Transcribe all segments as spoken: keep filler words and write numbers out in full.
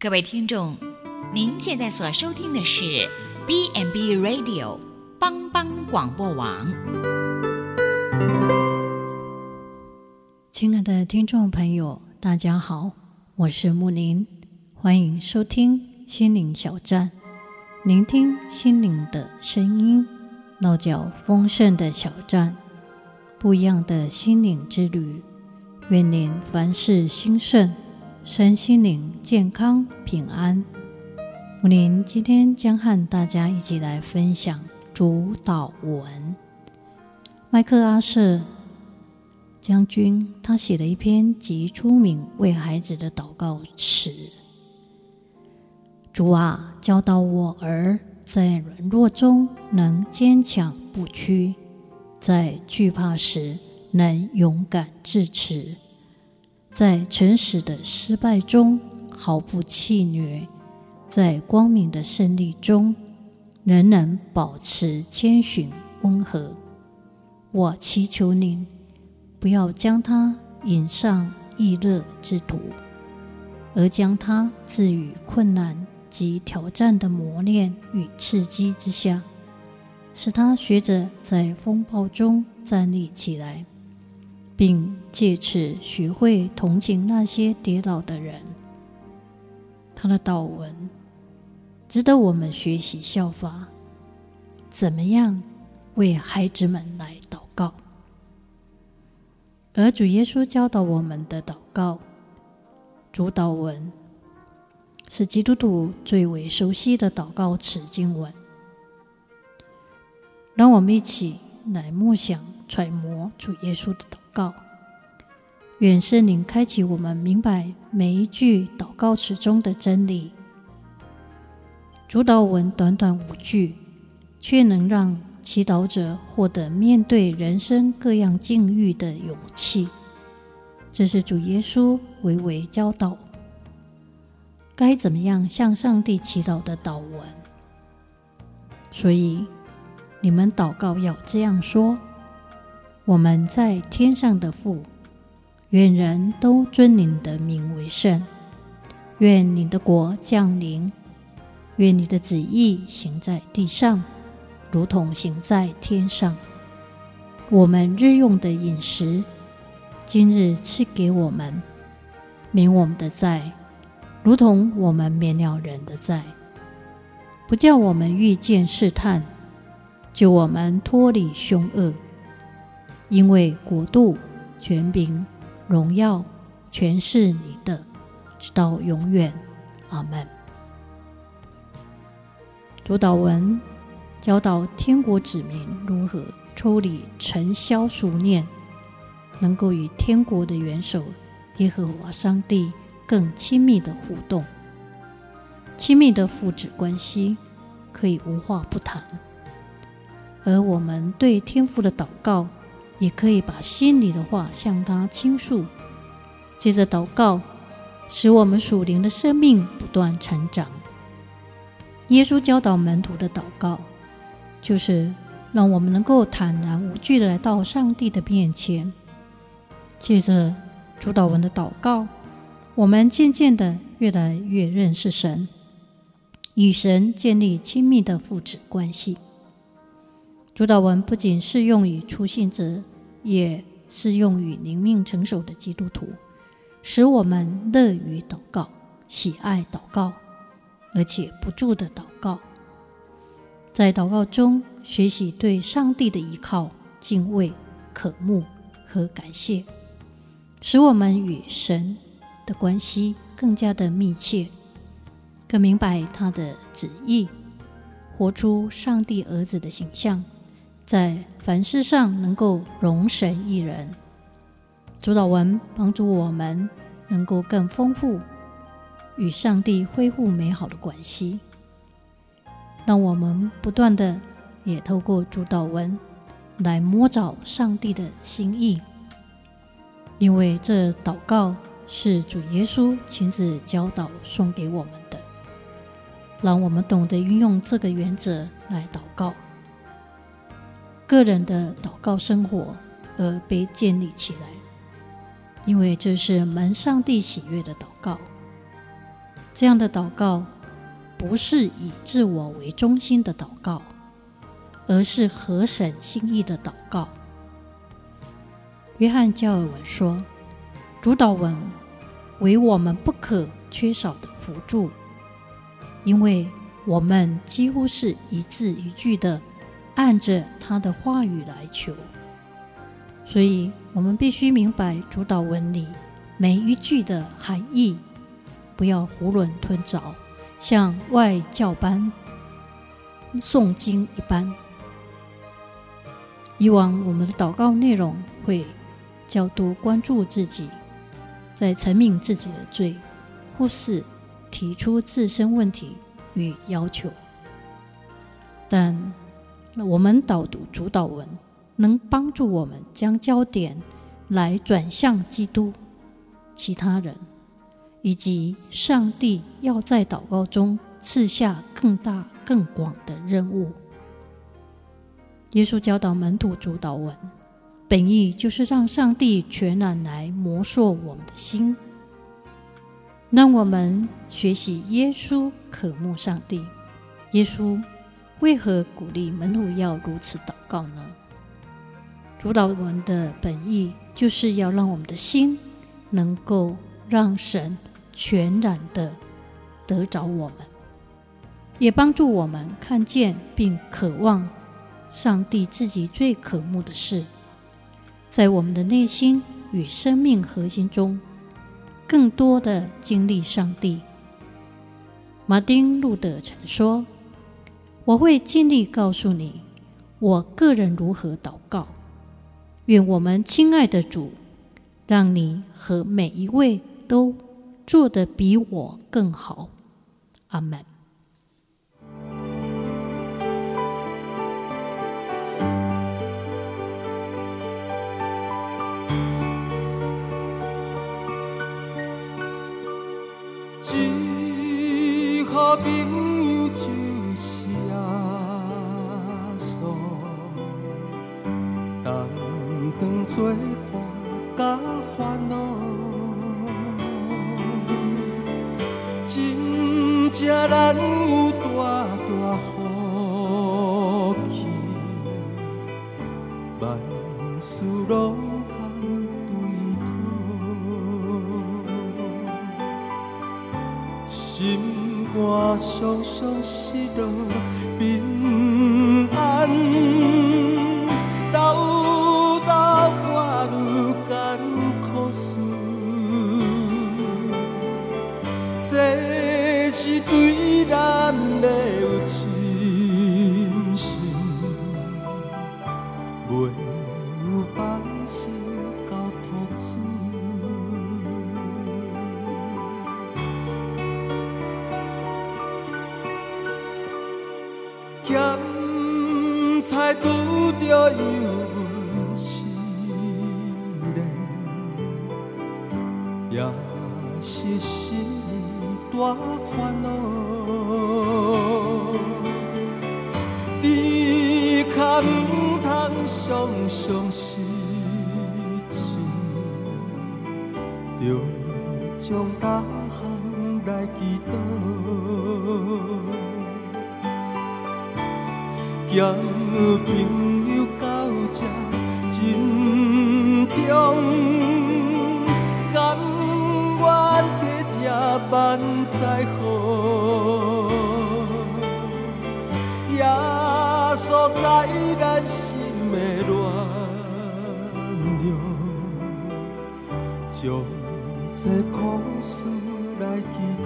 各位听众，您现在所收听的是 B and B Radio 帮帮广播网。亲爱的听众朋友，大家好，我是木林，欢迎收听心灵小站，聆听心灵的声音，落脚丰盛的小站，不一样的心灵之旅。愿您凡事兴盛，身心灵健康平安。木林今天将和大家一起来分享主祷文。麦克阿瑟将军他写了一篇极出名为孩子的祷告词：主啊，教导我儿在软弱中能坚强不屈，在惧怕时能勇敢自持，在诚实的失败中毫不气馁，在光明的胜利中仍能保持谦逊温和。我祈求您不要将他引上逸乐之途，而将他置于困难及挑战的磨练与刺激之下，使他学着在风暴中站立起来，并借此学会同情那些跌倒的人。他的祷文值得我们学习效法，怎么样为孩子们来祷告。而主耶稣教导我们的祷告，主祷文是基督徒最为熟悉的祷告词经文。让我们一起来默想揣摩主耶稣的祷告，愿圣灵开启我们明白每一句祷告词中的真理。主祷文短短五句，却能让祈祷者获得面对人生各样境遇的勇气，这是主耶稣娓娓教导该怎么样向上帝祈祷的祷文。所以你们祷告要这样说：我们在天上的父，愿人都尊您的名为圣，愿您的国降临，愿你的旨意行在地上，如同行在天上。我们日用的饮食，今日赐给我们，免我们的债，如同我们免了人的债，不叫我们遇见试探，救我们脱离凶恶。因为国度、权柄、荣耀全是你的，直到永远。阿们。主祷文教导天国子民如何抽离尘嚣俗念，能够与天国的元首耶和华上帝更亲密的互动。亲密的父子关系可以无话不谈，而我们对天父的祷告也可以把心里的话向他倾诉。接着祷告，使我们属灵的生命不断成长。耶稣教导门徒的祷告，就是让我们能够坦然无惧地来到上帝的面前。接着主祷文的祷告，我们渐渐地越来越认识神，与神建立亲密的父子关系。主祷文不仅适用于初信者，也适用于灵命成熟的基督徒，使我们乐于祷告，喜爱祷告，而且不住的祷告。在祷告中学习对上帝的依靠、敬畏、渴慕和感谢，使我们与神的关系更加的密切，更明白他的旨意，活出上帝儿子的形象，在凡事上能够容神一人。主祷文帮助我们能够更丰富与上帝恢复美好的关系，让我们不断的也透过主祷文来摸找上帝的心意，因为这祷告是主耶稣亲自教导送给我们的。让我们懂得运用这个原则来祷告，个人的祷告生活而被建立起来，因为这是蒙上帝喜悦的祷告。这样的祷告不是以自我为中心的祷告，而是合神心意的祷告。约翰加尔文说，主导文为我们不可缺少的辅助，因为我们几乎是一字一句的按着他的话语来求。所以我们必须明白主导文里每一句的含义，不要囫囵吞枣，像外教般诵经一般。以往我们的祷告内容会较多关注自己，在承认自己的罪，忽视提出自身问题与要求。但我们导读主导文能帮助我们将焦点来转向基督、其他人，以及上帝要在祷告中赐下更大更广的任务。耶稣教导门徒主导文，本意就是让上帝全然来磨塑我们的心，让我们学习耶稣渴慕上帝。耶稣为何鼓励门徒要如此祷告呢？主导文的本意就是要让我们的心能够让神全然的得着我们，也帮助我们看见并渴望上帝自己最渴慕的事，在我们的内心与生命核心中更多的经历上帝。马丁路德曾说，我会尽力告诉你我个人如何祷告。愿我们亲爱的主，让你和每一位都做得比我更好。阿们。一下朋友一声诉，担当作伴甲烦恼，真正咱有大大福气，万事拢通对讨，心肝酸酸失落平安，斗斗跨入艰苦事，这是对咱的有真心，袂有放心到土子。咸菜拄着油温时，人也是心里大烦恼，你较唔通伤伤心，就将大项来祈祷。交朋友到这真重，甘愿体贴万载好，耶稣在咱心的乱流，将这苦事来祈祷。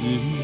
是